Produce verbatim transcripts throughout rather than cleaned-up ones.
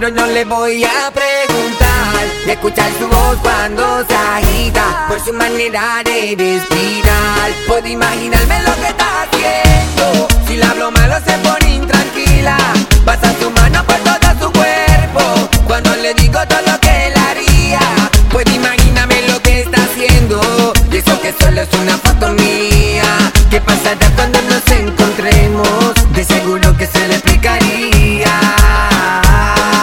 pero no le voy a preguntar. Y escuchar su voz cuando se agita, por su manera de respirar. Puedo imaginarme lo que está haciendo. Si le hablo malo se pone intranquila, pasa su mano por todo su cuerpo. Cuando le digo todo lo que él haría, puedo imaginarme lo que está haciendo. Y eso que solo es una foto mía. ¿Qué pasará cuando nos encontremos? De seguro que se le explicaría.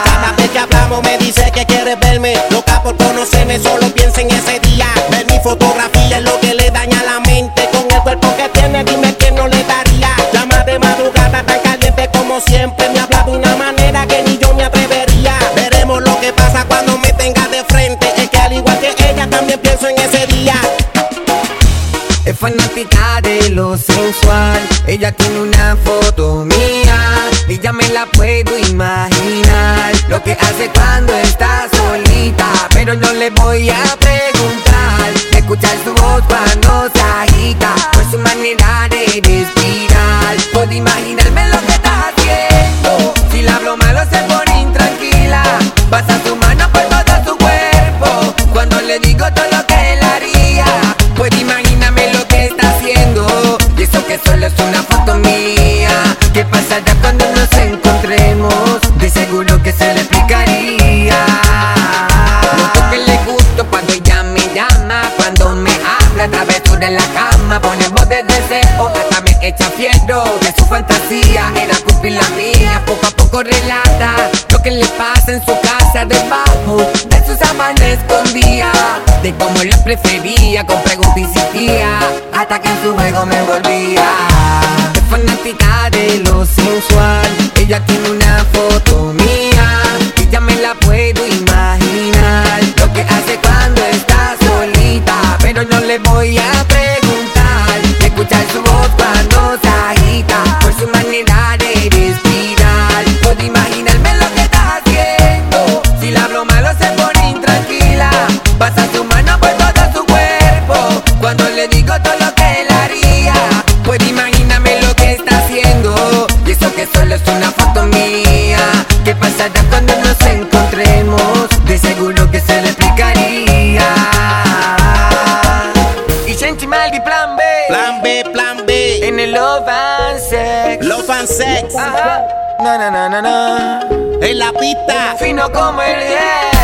Cada vez que hablamos me dice que quiere verme, loca por conocerme, solo piensa en ese día. Ver mi fotografía es lo que le daña la mente. Con el cuerpo que tiene dime que no le daría. Llama de madrugada tan caliente como siempre, me habla de una manera que ni yo me atrevería. Veremos lo que pasa cuando me tenga de frente. Es que al igual que ella también pienso en ese día. Es fanática de lo sensual. Ella tiene una foto mía y ya me la puedo imaginar. Lo que hace cuando está solita, pero no le voy a preguntar. Escuchar su voz cuando se agita, por su manera de respirar. Puedo imaginarme lo que está haciendo. Si le hablo malo se pone intranquila, pasa su mano por todo su cuerpo. Cuando le digo todo lo que él haría, puedo imaginarme que solo es una foto mía. ¿Qué pasará cuando nos encontremos? De seguro que se le explicaría. Noto que le gusto cuando ella me llama, cuando me habla, travesura en la cama, pone voz de deseo, hasta me echa fiero. De su fantasía era culpa y la mía. Poco a poco relata lo que le pasa en su casa, debajo de su sábana escondía, de cómo la prefería, con preguntas y sentía, hasta que en su juego me envolvía. Es fanática de lo sensual. Ella tiene una foto mía y ya me la puedo imaginar. Lo que hace cuando está solita, pero no le voy a preguntar. Escuchar su voz cuando se agita, por su manera de respirar. Puedo imaginarme lo que está haciendo. Si le hablo malo se pone intranquila, pasa su mano por todo su cuerpo. Cuando le digo todo lo que él haría, puedo imaginarme lo que está haciendo. Y eso que solo es una foto mía. ¿Qué pasará cuando nos encontremos? De seguro que se le explicaría. Y senti mal di plan B. Plan B, plan B. En el love and sex. Love and sex. Ajá. Na na na na na. En la pista. Fino como el yeah.